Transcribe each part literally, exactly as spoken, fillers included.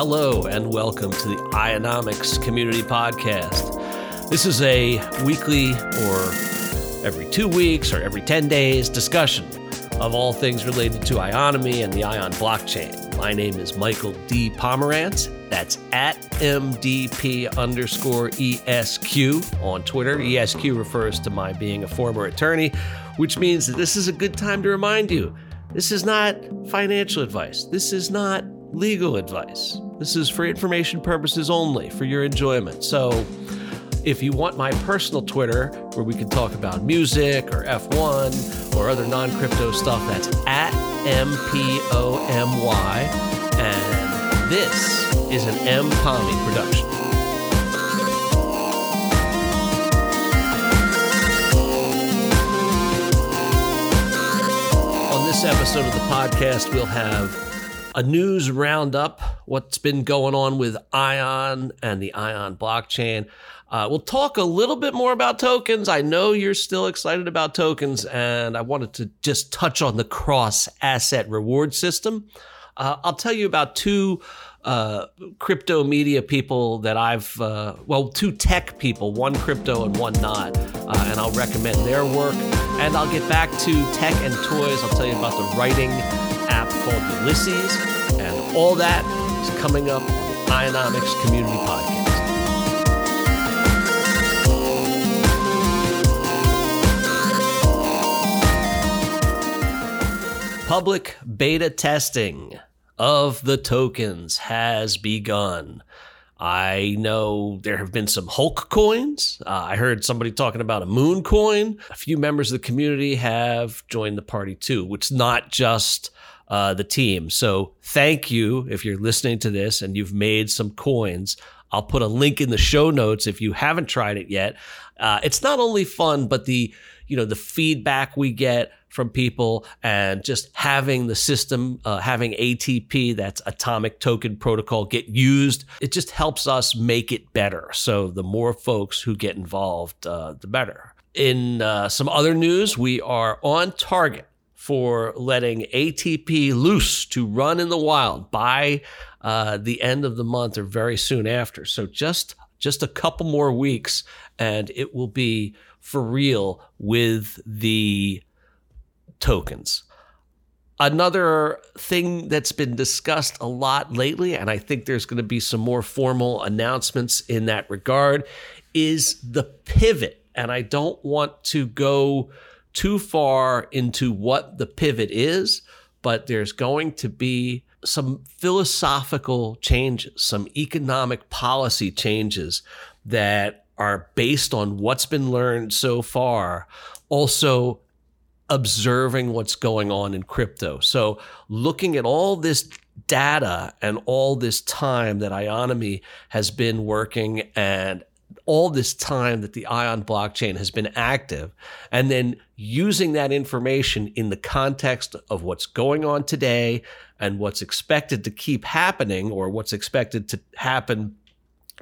Hello and welcome to the Ionomics Community Podcast. This is a weekly or every two weeks or every ten days discussion of all things related to Ionomy and the Ion blockchain. My name is Michael D. Pomerantz. That's at M D P underscore E S Q on Twitter. E S Q refers to my being a former attorney, which means that this is a good time to remind you, this is not financial advice. This is not legal advice. This is for information purposes only, for your enjoyment. So if you want my personal Twitter, where we can talk about music or F one or other non-crypto stuff, that's at M P O M Y. And this is an M. Pommy production. On this episode of the podcast, we'll have a news roundup, what's been going on with Ion and the Ion blockchain. Uh, we'll talk a little bit more about tokens. I know you're still excited about tokens, and I wanted to just touch on the cross-asset reward system. Uh, I'll tell you about two uh, crypto media people that I've, uh, well, two tech people, one crypto and one not, uh, and I'll recommend their work. And I'll get back to tech and toys. I'll tell you about the writing app called Ulysses, and all that is coming up on the Ionomics Community Podcast. Public beta testing of the tokens has begun. I know there have been some Hulk coins. Uh, I heard somebody talking about a moon coin. A few members of the community have joined the party too, which is not just Uh, the team. So thank you if you're listening to this and you've made some coins. I'll put a link in the show notes if you haven't tried it yet. Uh, it's not only fun, but the, you know, the feedback we get from people and just having the system, uh, having A T P, that's Atomic Token Protocol, get used. It just helps us make it better. So the more folks who get involved, uh, the better. In uh, some other news, we are on target for letting A T P loose to run in the wild by uh, the end of the month or very soon after. So just just a couple more weeks and it will be for real with the tokens. Another thing that's been discussed a lot lately, and I think there's going to be some more formal announcements in that regard, is the pivot. And I don't want to go too far into what the pivot is, but there's going to be some philosophical changes, some economic policy changes that are based on what's been learned so far, also observing what's going on in crypto. So looking at all this data and all this time that Ionomy has been working and all this time that the Ion blockchain has been active, and then using that information in the context of what's going on today and what's expected to keep happening or what's expected to happen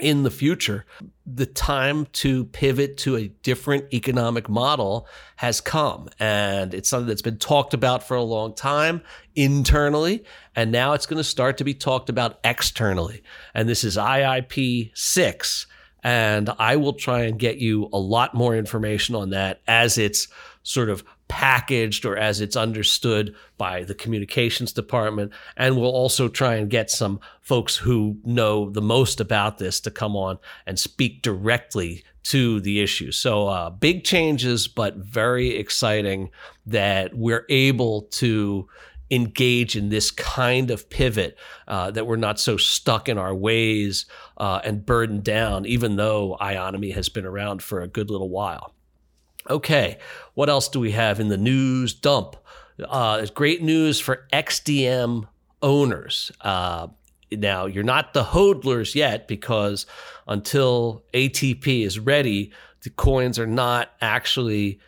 in the future, the time to pivot to a different economic model has come. And it's something that's been talked about for a long time internally, and now it's going to start to be talked about externally. And this is I I P six. And I will try and get you a lot more information on that as it's sort of packaged or as it's understood by the communications department. And we'll also try and get some folks who know the most about this to come on and speak directly to the issue. So uh, big changes, but very exciting that we're able to engage in this kind of pivot, uh, that we're not so stuck in our ways uh, and burdened down, even though Ionomy has been around for a good little while. Okay, what else do we have in the news dump? Uh, great news for X D M owners. Uh, now, you're not the hodlers yet because until A T P is ready, the coins are not actually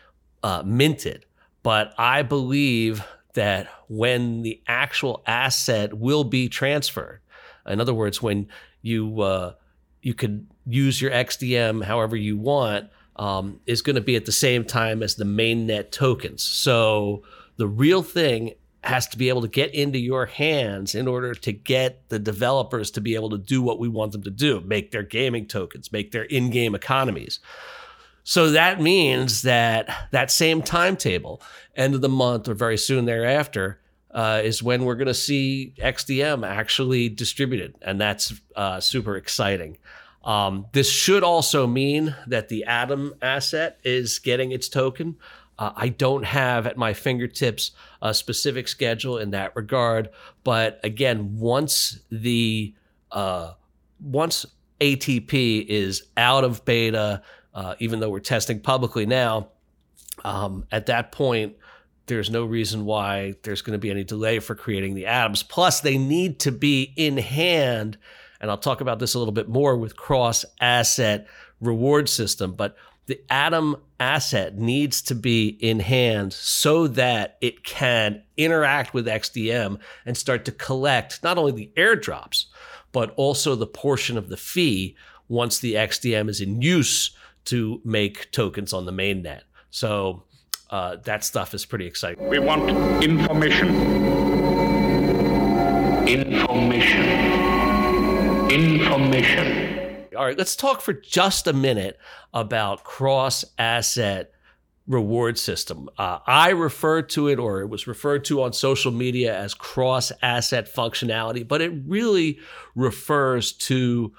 uh, minted. But I believe that when the actual asset will be transferred, in other words, when you uh, you could use your X D M however you want, um, is going to be at the same time as the mainnet tokens. So the real thing has to be able to get into your hands in order to get the developers to be able to do what we want them to do, make their gaming tokens, make their in-game economies. So that means that that same timetable, end of the month or very soon thereafter, uh, is when we're going to see X D M actually distributed. And that's uh, super exciting. Um, this should also mean that the Atom asset is getting its token. Uh, I don't have at my fingertips a specific schedule in that regard. But again, once the uh, once A T P is out of beta, uh, even though we're testing publicly now, um, at that point, there's no reason why there's going to be any delay for creating the Atoms. Plus, they need to be in hand. And I'll talk about this a little bit more with cross-asset reward system. But the Atom asset needs to be in hand so that it can interact with X D M and start to collect not only the airdrops, but also the portion of the fee once the X D M is in use to make tokens on the mainnet. So uh, that stuff is pretty exciting. We want information. Information. Information. All right, let's talk for just a minute about cross-asset reward system. Uh, I refer to it, or it was referred to on social media as cross-asset functionality, but it really refers to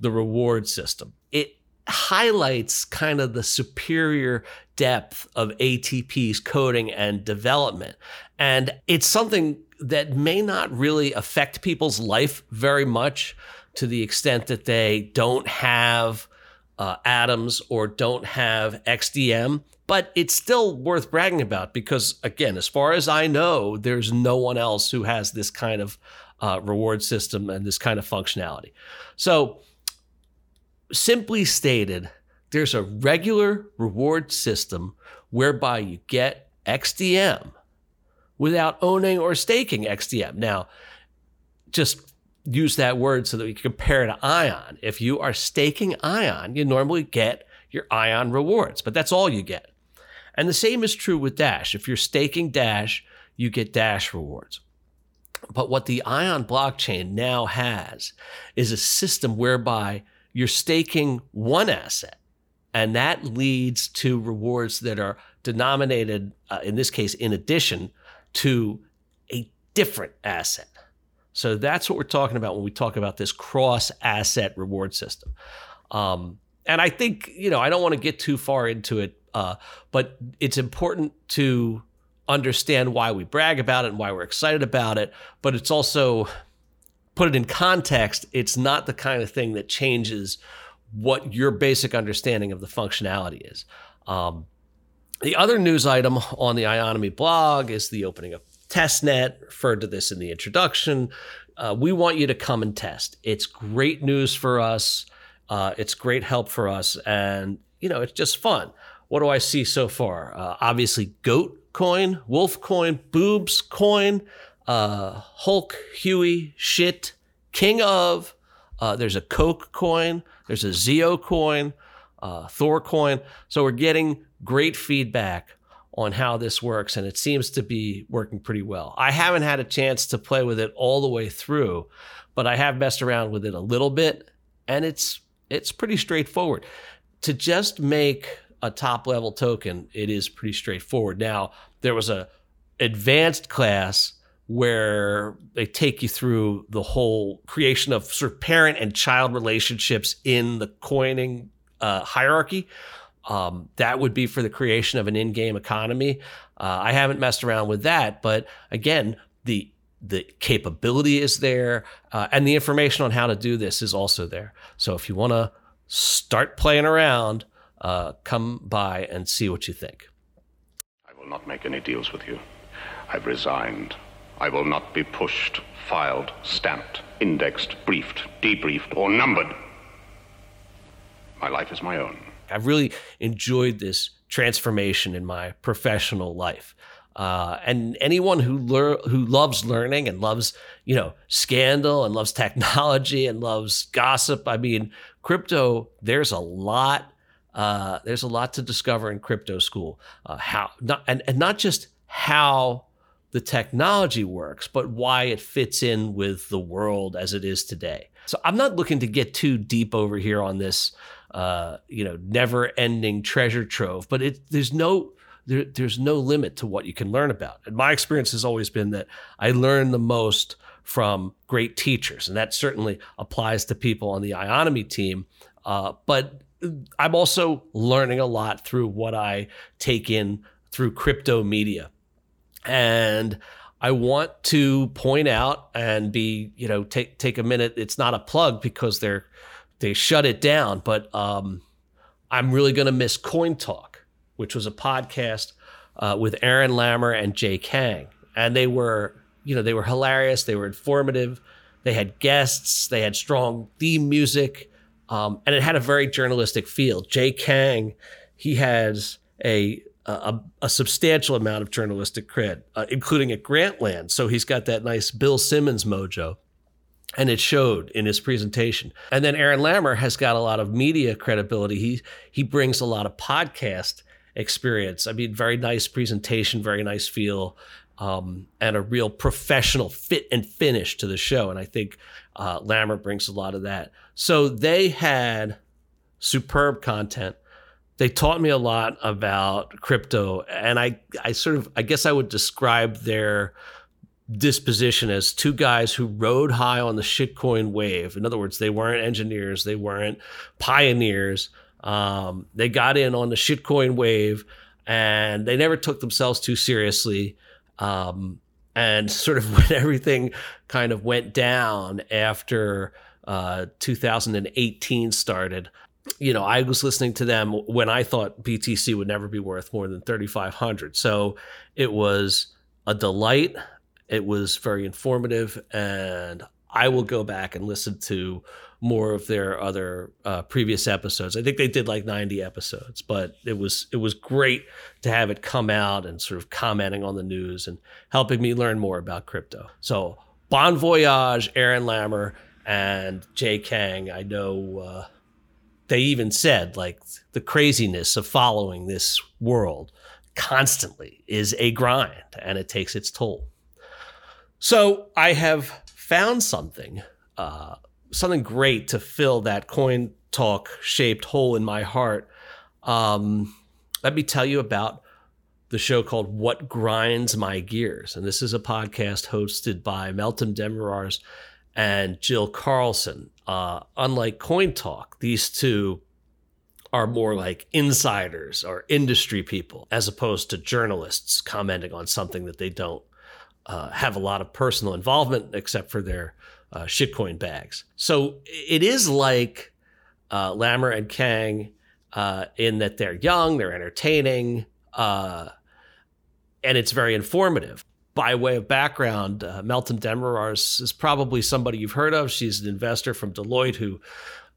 the reward system. It highlights kind of the superior depth of A T P's coding and development. And it's something that may not really affect people's life very much, to the extent that they don't have uh, Atoms or don't have X D M, but it's still worth bragging about because, again, as far as I know, there's no one else who has this kind of uh, reward system and this kind of functionality. So, simply stated, there's a regular reward system whereby you get X D M without owning or staking X D M. Now, just use that word so that we can compare it to Ion. If you are staking Ion, you normally get your Ion rewards, but that's all you get. And the same is true with Dash. If you're staking Dash, you get Dash rewards. But what the Ion blockchain now has is a system whereby you're staking one asset, and that leads to rewards that are denominated, uh, in this case, in addition to a different asset. So that's what we're talking about when we talk about this cross-asset reward system. Um, and I think, you know, I don't want to get too far into it, uh, but it's important to understand why we brag about it and why we're excited about it. But it's also, put it in context, it's not the kind of thing that changes what your basic understanding of the functionality is. Um, the other news item on the Ionomy blog is the opening of testnet, referred to this in the introduction. Uh, we want you to come and test. It's great news for us. Uh, it's great help for us. And, you know, it's just fun. What do I see so far? Uh, obviously, Goat Coin, Wolf Coin, Boobs Coin, uh, Hulk, Huey, Shit, King of. Uh, there's a Coke Coin. There's a Zeo Coin, uh, Thor Coin. So we're getting great feedback on how this works, and it seems to be working pretty well. I haven't had a chance to play with it all the way through, but I have messed around with it a little bit, and it's it's pretty straightforward. To just make a top-level token, it is pretty straightforward. Now, there was an advanced class where they take you through the whole creation of sort of parent and child relationships in the coining uh, hierarchy. Um, that would be for the creation of an in-game economy. Uh, I haven't messed around with that, but again, the the capability is there, uh, and the information on how to do this is also there. So if you want to start playing around, uh, come by and see what you think. I will not make any deals with you. I've resigned. I will not be pushed, filed, stamped, indexed, briefed, debriefed, or numbered. My life is my own. I've really enjoyed this transformation in my professional life. Uh, and anyone who lear- who loves learning and loves, you know, scandal and loves technology and loves gossip, I mean, crypto, there's a lot, uh, there's a lot to discover in crypto school. Uh, how not, and, and not just how the technology works, but why it fits in with the world as it is today. So I'm not looking to get too deep over here on this, uh, you know, never-ending treasure trove, but it, there's no there, there's no limit to what you can learn about. And my experience has always been that I learn the most from great teachers, and that certainly applies to people on the Ionomy team. Uh, but I'm also learning a lot through what I take in through crypto media. And I want to point out and be, you know, take take a minute. It's not a plug because they're they shut it down, but um, I'm really going to miss Coin Talk, which was a podcast uh, with Aaron Lammer and Jay Kang, and they were, you know, they were hilarious. They were informative. They had guests. They had strong theme music, um, and it had a very journalistic feel. Jay Kang, he has a A, a substantial amount of journalistic cred, uh, including at Grantland. So he's got that nice Bill Simmons mojo, and it showed in his presentation. And then Aaron Lammer has got a lot of media credibility. He he brings a lot of podcast experience. I mean, very nice presentation, very nice feel, um, and a real professional fit and finish to the show. And I think uh, Lammer brings a lot of that. So they had superb content. They taught me a lot about crypto, and I, I sort of, I guess I would describe their disposition as two guys who rode high on the shitcoin wave. In other words, they weren't engineers, they weren't pioneers. Um, they got in on the shitcoin wave, and they never took themselves too seriously. Um, and sort of when everything kind of went down after uh, two thousand eighteen started, you know, I was listening to them when I thought B T C would never be worth more than thirty-five hundred. So it was a delight. It was very informative. And I will go back and listen to more of their other uh, previous episodes. I think they did like ninety episodes, but it was it was great to have it come out and sort of commenting on the news and helping me learn more about crypto. So bon voyage, Aaron Lammer and Jay Kang. I know... Uh, They even said, like, the craziness of following this world constantly is a grind, and it takes its toll. So I have found something, uh, something great to fill that Coin Talk shaped hole in my heart. Um, let me tell you about the show called What Grinds My Gears. And this is a podcast hosted by Meltem Demirors and Jill Carlson. Uh, unlike Coin Talk, these two are more like insiders or industry people, as opposed to journalists commenting on something that they don't uh, have a lot of personal involvement except for their uh, shitcoin bags. So it is like uh, Lammer and Kang uh, in that they're young, they're entertaining, uh, and it's very informative. By way of background, uh, Meltem Demirors is probably somebody you've heard of. She's an investor from Deloitte who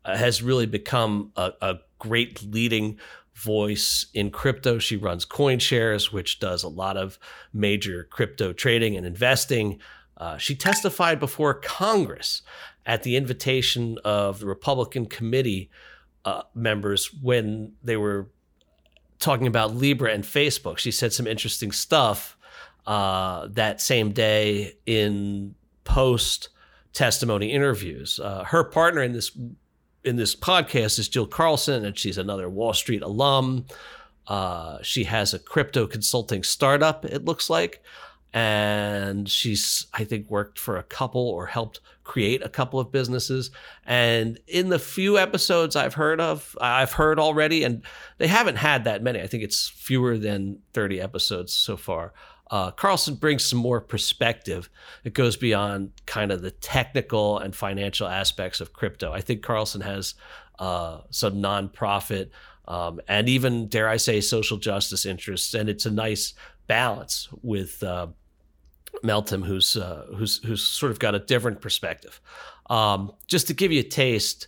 uh, has really become a, a great leading voice in crypto. She runs CoinShares, which does a lot of major crypto trading and investing. Uh, she testified before Congress at the invitation of the Republican committee uh, members when they were talking about Libra and Facebook. She said some interesting stuff. Uh, that same day in post-testimony interviews. Uh, her partner in this in this podcast is Jill Carlson, and she's another Wall Street alum. Uh, she has a crypto consulting startup, it looks like, and she's, I think, worked for a couple or helped create a couple of businesses. And in the few episodes I've heard of, I've heard already, and they haven't had that many. I think it's fewer than thirty episodes so far. Uh, Carlson brings some more perspective that goes beyond kind of the technical and financial aspects of crypto. I think Carlson has uh, some nonprofit um, and even, dare I say, social justice interests, and it's a nice balance with uh, Meltem, who's uh, who's who's sort of got a different perspective. Um, just to give you a taste,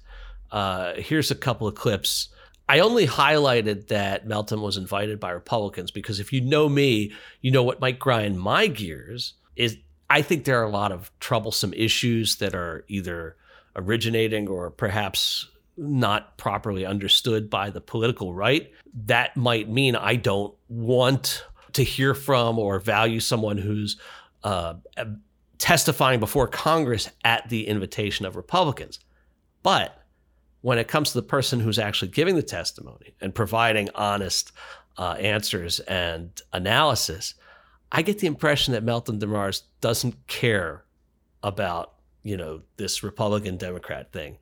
uh, here's a couple of clips. I only highlighted that Meltem was invited by Republicans because if you know me, you know what might grind my gears is I think there are a lot of troublesome issues that are either originating or perhaps not properly understood by the political right. That might mean I don't want to hear from or value someone who's uh, testifying before Congress at the invitation of Republicans. But when it comes to the person who's actually giving the testimony and providing honest uh, answers and analysis, I get the impression that Meltem Demirors doesn't care about, you know, this Republican-Democrat thing.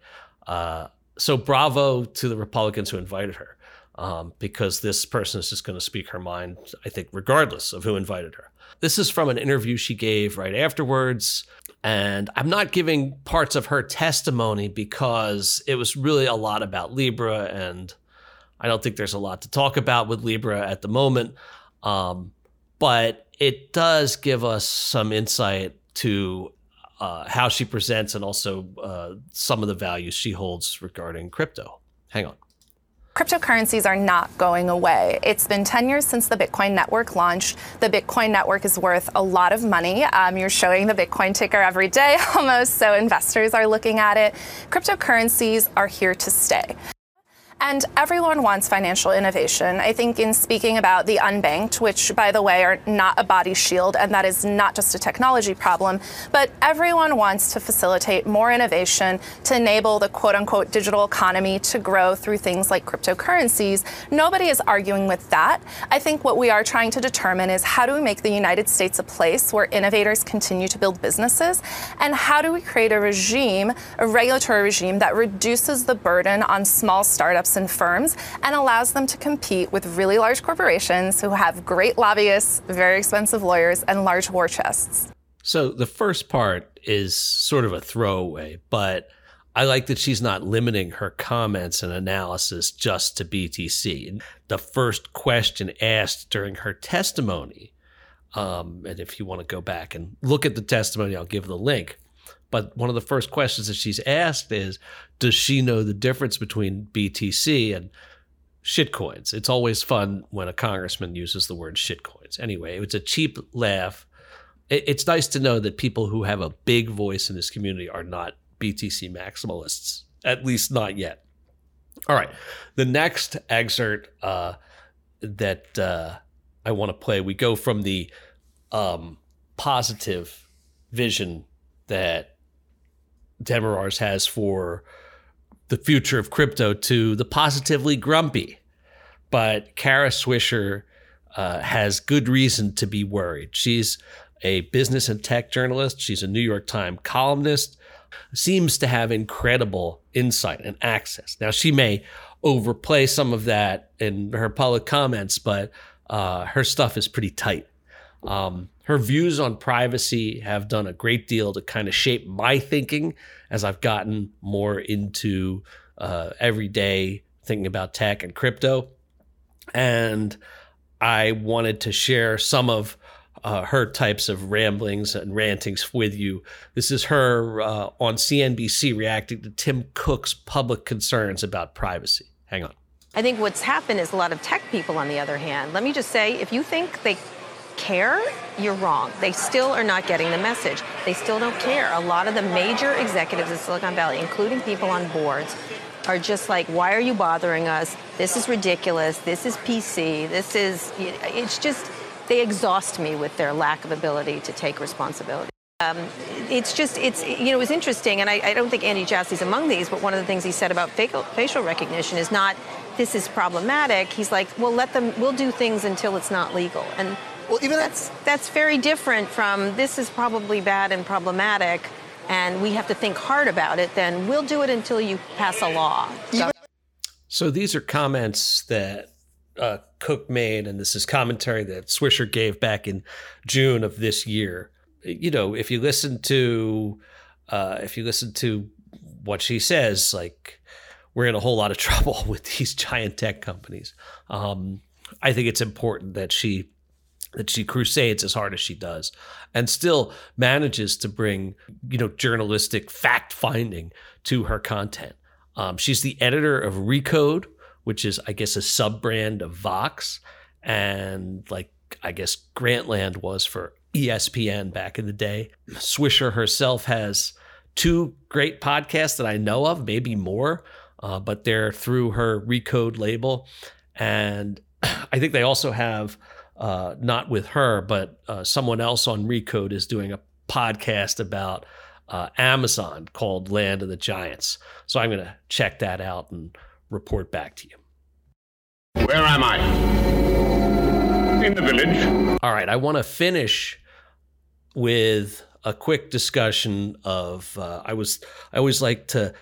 Uh, so bravo to the Republicans who invited her, um, because this person is just going to speak her mind, I think, regardless of who invited her. This is from an interview she gave right afterwards, and I'm not giving parts of her testimony because it was really a lot about Libra, and I don't think there's a lot to talk about with Libra at the moment, um, but it does give us some insight to Uh, how she presents and also uh, some of the values she holds regarding crypto. Hang on. Cryptocurrencies are not going away. It's been ten years since the Bitcoin network launched. The Bitcoin network is worth a lot of money. Um, you're showing the Bitcoin ticker every day almost, so investors are looking at it. Cryptocurrencies are here to stay. And everyone wants financial innovation. I think in speaking about the unbanked, which, by the way, are not a body shield, and that is not just a technology problem, but everyone wants to facilitate more innovation to enable the quote-unquote digital economy to grow through things like cryptocurrencies. Nobody is arguing with that. I think what we are trying to determine is how do we make the United States a place where innovators continue to build businesses, and how do we create a regime, a regulatory regime, that reduces the burden on small startups and firms and allows them to compete with really large corporations who have great lobbyists, very expensive lawyers, and large war chests. So the first part is sort of a throwaway, but I like that she's not limiting her comments and analysis just to B T C. The first question asked during her testimony, um, and if you want to go back and look at the testimony, I'll give the link. But one of the first questions that she's asked is, does she know the difference between B T C and shitcoins? It's always fun when a congressman uses the word shitcoins. Anyway, it's a cheap laugh. It's nice to know that people who have a big voice in this community are not B T C maximalists, at least not yet. All right. The next excerpt uh, that uh, I want to play, we go from the um, positive vision that Demirors has for the future of crypto to the positively grumpy. But Kara Swisher uh, has good reason to be worried. She's a business and tech journalist. She's a New York Times columnist, seems to have incredible insight and access. Now, she may overplay some of that in her public comments, but uh, her stuff is pretty tight. Um, her views on privacy have done a great deal to kind of shape my thinking as I've gotten more into uh, everyday thinking about tech and crypto. And I wanted to share some of uh, her types of ramblings and rantings with you. This is her uh, on C N B C reacting to Tim Cook's public concerns about privacy. Hang on. I think what's happened is a lot of tech people, on the other hand, let me just say, if you think they care, you're wrong. They still are not getting the message. They still don't care. A lot of the major executives in Silicon Valley, including people on boards, are just like, why are you bothering us? This is ridiculous. This is P C. This is, it's just, they exhaust me with their lack of ability to take responsibility. Um, it's just, it's, you know, it's interesting, and I, I don't think Andy Jassy's among these, but one of the things he said about facial, facial recognition is not, this is problematic. He's like, well, let them, we'll do things until it's not legal. And Well, even that's that's very different from this is probably bad and problematic, and we have to think hard about it. Then we'll do it until you pass a law. So, so these are comments that uh, Cook made, and this is commentary that Swisher gave back in June of this year. You know, if you listen to uh, if you listen to what she says, like, we're in a whole lot of trouble with these giant tech companies. Um, I think it's important that she. that she crusades as hard as she does and still manages to bring, you know, journalistic fact finding to her content. Um, she's the editor of Recode, which is, I guess, a sub brand of Vox. And like, I guess Grantland was for E S P N back in the day. Swisher herself has two great podcasts that I know of, maybe more, uh, but they're through her Recode label. And I think they also have uh, not with her, but uh, someone else on Recode is doing a podcast about uh, Amazon called Land of the Giants. So I'm going to check that out and report back to you. Where am I? In the village. All right, I want to finish with a quick discussion of, uh, I was, I always like to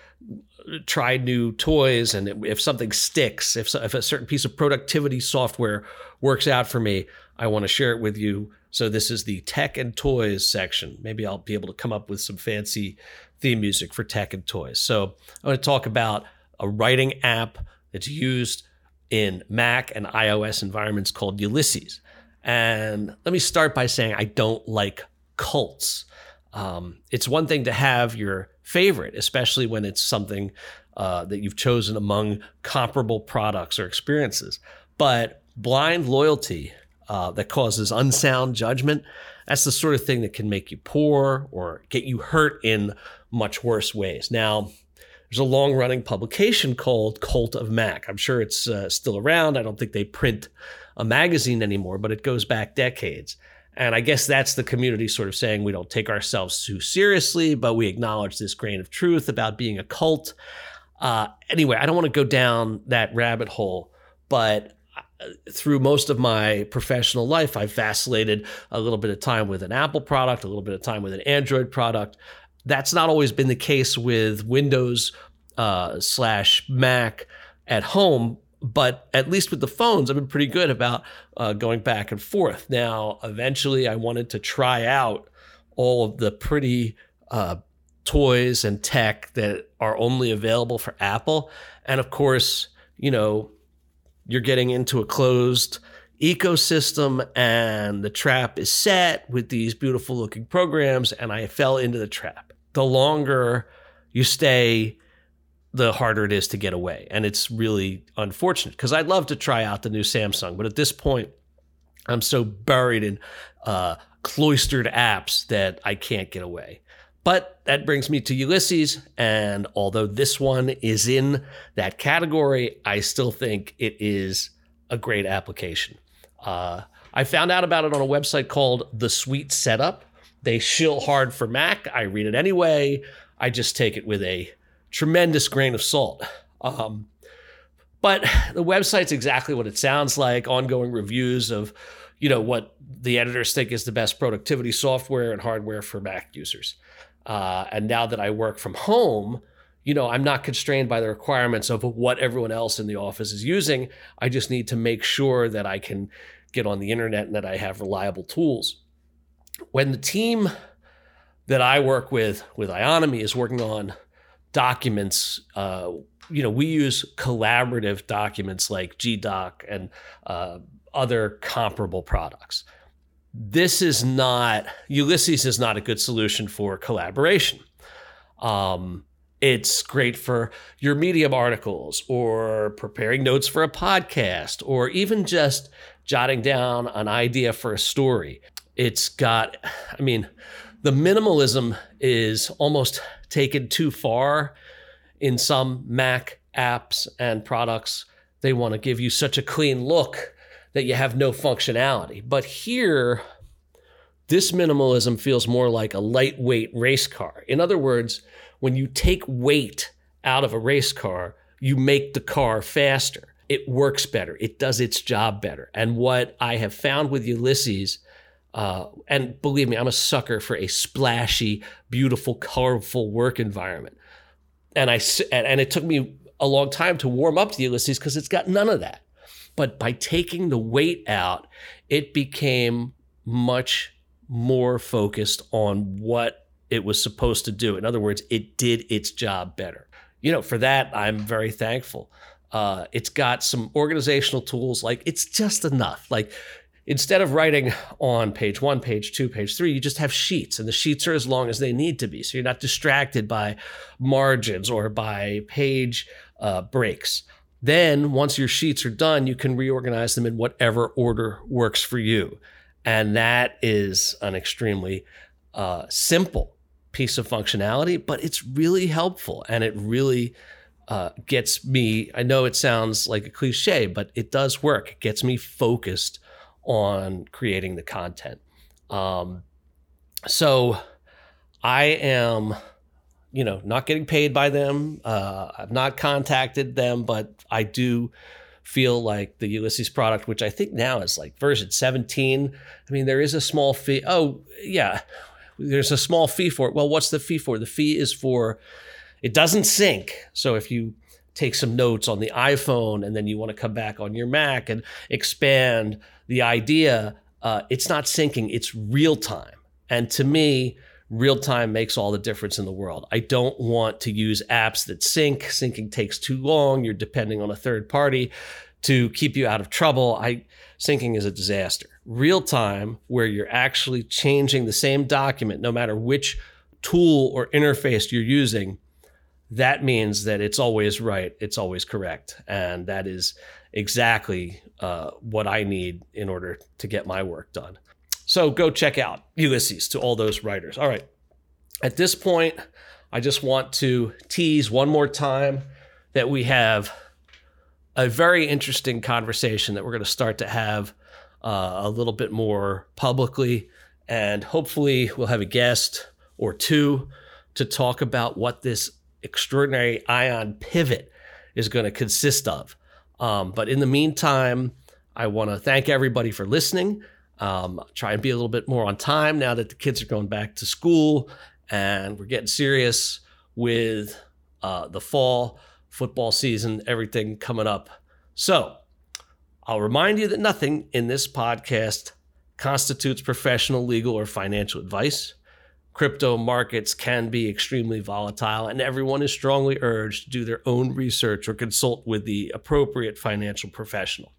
try new toys, and if something sticks, if, if a certain piece of productivity software works out for me, I want to share it with you. So this is the tech and toys section. Maybe I'll be able to come up with some fancy theme music for tech and toys. So I want to talk about a writing app that's used in Mac and iOS environments called Ulysses. And let me start by saying I don't like cults. Um, it's one thing to have your favorite, especially when it's something uh, that you've chosen among comparable products or experiences. But blind loyalty uh, that causes unsound judgment, that's the sort of thing that can make you poor or get you hurt in much worse ways. Now, there's a long-running publication called Cult of Mac. I'm sure it's uh, still around. I don't think they print a magazine anymore, but it goes back decades. And I guess that's the community sort of saying we don't take ourselves too seriously, but we acknowledge this grain of truth about being a cult. Uh, anyway, I don't want to go down that rabbit hole, but through most of my professional life, I've vacillated a little bit of time with an Apple product, a little bit of time with an Android product. That's not always been the case with Windows uh, slash Mac at home, but at least with the phones, I've been pretty good about uh, going back and forth. Now, eventually, I wanted to try out all of the pretty uh, toys and tech that are only available for Apple. And of course, you know, you're getting into a closed ecosystem and the trap is set with these beautiful looking programs, and I fell into the trap. The longer you stay, the harder it is to get away. And it's really unfortunate because I'd love to try out the new Samsung, but at this point, I'm so buried in uh, cloistered apps that I can't get away. But that brings me to Ulysses, and although this one is in that category, I still think it is a great application. Uh, I found out about it on a website called The Sweet Setup. They shill hard for Mac. I read it anyway. I just take it with a tremendous grain of salt. Um, but the website's exactly what it sounds like, ongoing reviews of, you know, what the editors think is the best productivity software and hardware for Mac users. Uh, and now that I work from home, you know, I'm not constrained by the requirements of what everyone else in the office is using. I just need to make sure that I can get on the internet and that I have reliable tools. When the team that I work with, with Ionomy, is working on documents, uh, you know, we use collaborative documents like G doc and uh, other comparable products. This is not, Ulysses is not a good solution for collaboration. Um, It's great for your Medium articles or preparing notes for a podcast or even just jotting down an idea for a story. It's got, I mean, the minimalism is almost taken too far in some Mac apps and products. They want to give you such a clean look that you have no functionality. But here, this minimalism feels more like a lightweight race car. In other words, when you take weight out of a race car, you make the car faster. It works better. It does its job better. And what I have found with Ulysses, uh, and believe me, I'm a sucker for a splashy, beautiful, colorful work environment. And I and it took me a long time to warm up to Ulysses because it's got none of that. But by taking the weight out, it became much more focused on what it was supposed to do. In other words, it did its job better. You know, for that, I'm very thankful. Uh, it's got some organizational tools, like it's just enough. Like instead of writing on page one, page two, page three, you just have sheets, and the sheets are as long as they need to be. So you're not distracted by margins or by page uh, breaks. Then once your sheets are done, you can reorganize them in whatever order works for you. And that is an extremely uh, simple piece of functionality, but it's really helpful, and it really uh, gets me, I know it sounds like a cliche, but it does work. It gets me focused on creating the content. Um, so I am, you know, not getting paid by them. Uh, I've not contacted them, but I do feel like the Ulysses product, which I think now is like version seventeen. I mean, there is a small fee. Oh, yeah, there's a small fee for it. Well, what's the fee for? The fee is for, it doesn't sync. So if you take some notes on the iPhone and then you want to come back on your Mac and expand the idea, uh, it's not syncing, it's real time. And to me, real time makes all the difference in the world. I don't want to use apps that sync. Syncing takes too long. You're depending on a third party to keep you out of trouble. I syncing is a disaster. Real time, where you're actually changing the same document, no matter which tool or interface you're using, that means that it's always right, it's always correct. And that is exactly uh, what I need in order to get my work done. So go check out Ulysses to all those writers. All right, at this point, I just want to tease one more time that we have a very interesting conversation that we're going to start to have uh, a little bit more publicly. And hopefully we'll have a guest or two to talk about what this extraordinary Ion pivot is going to consist of. Um, but in the meantime, I want to thank everybody for listening. Um, try and be a little bit more on time now that the kids are going back to school and we're getting serious with uh, the fall football season, everything coming up. So I'll remind you that nothing in this podcast constitutes professional, legal, or financial advice. Crypto markets can be extremely volatile, and everyone is strongly urged to do their own research or consult with the appropriate financial professional.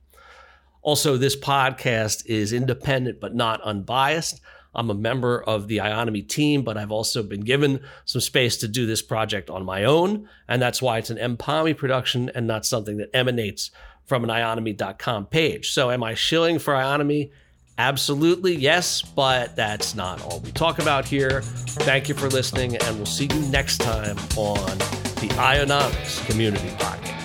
Also, this podcast is independent but not unbiased. I'm a member of the Ionomy team, but I've also been given some space to do this project on my own, and that's why it's an M P A M I production and not something that emanates from an ionomy dot com page. So am I shilling for Ionomy? Absolutely, yes, but that's not all we talk about here. Thank you for listening, and we'll see you next time on the Ionomics Community Podcast.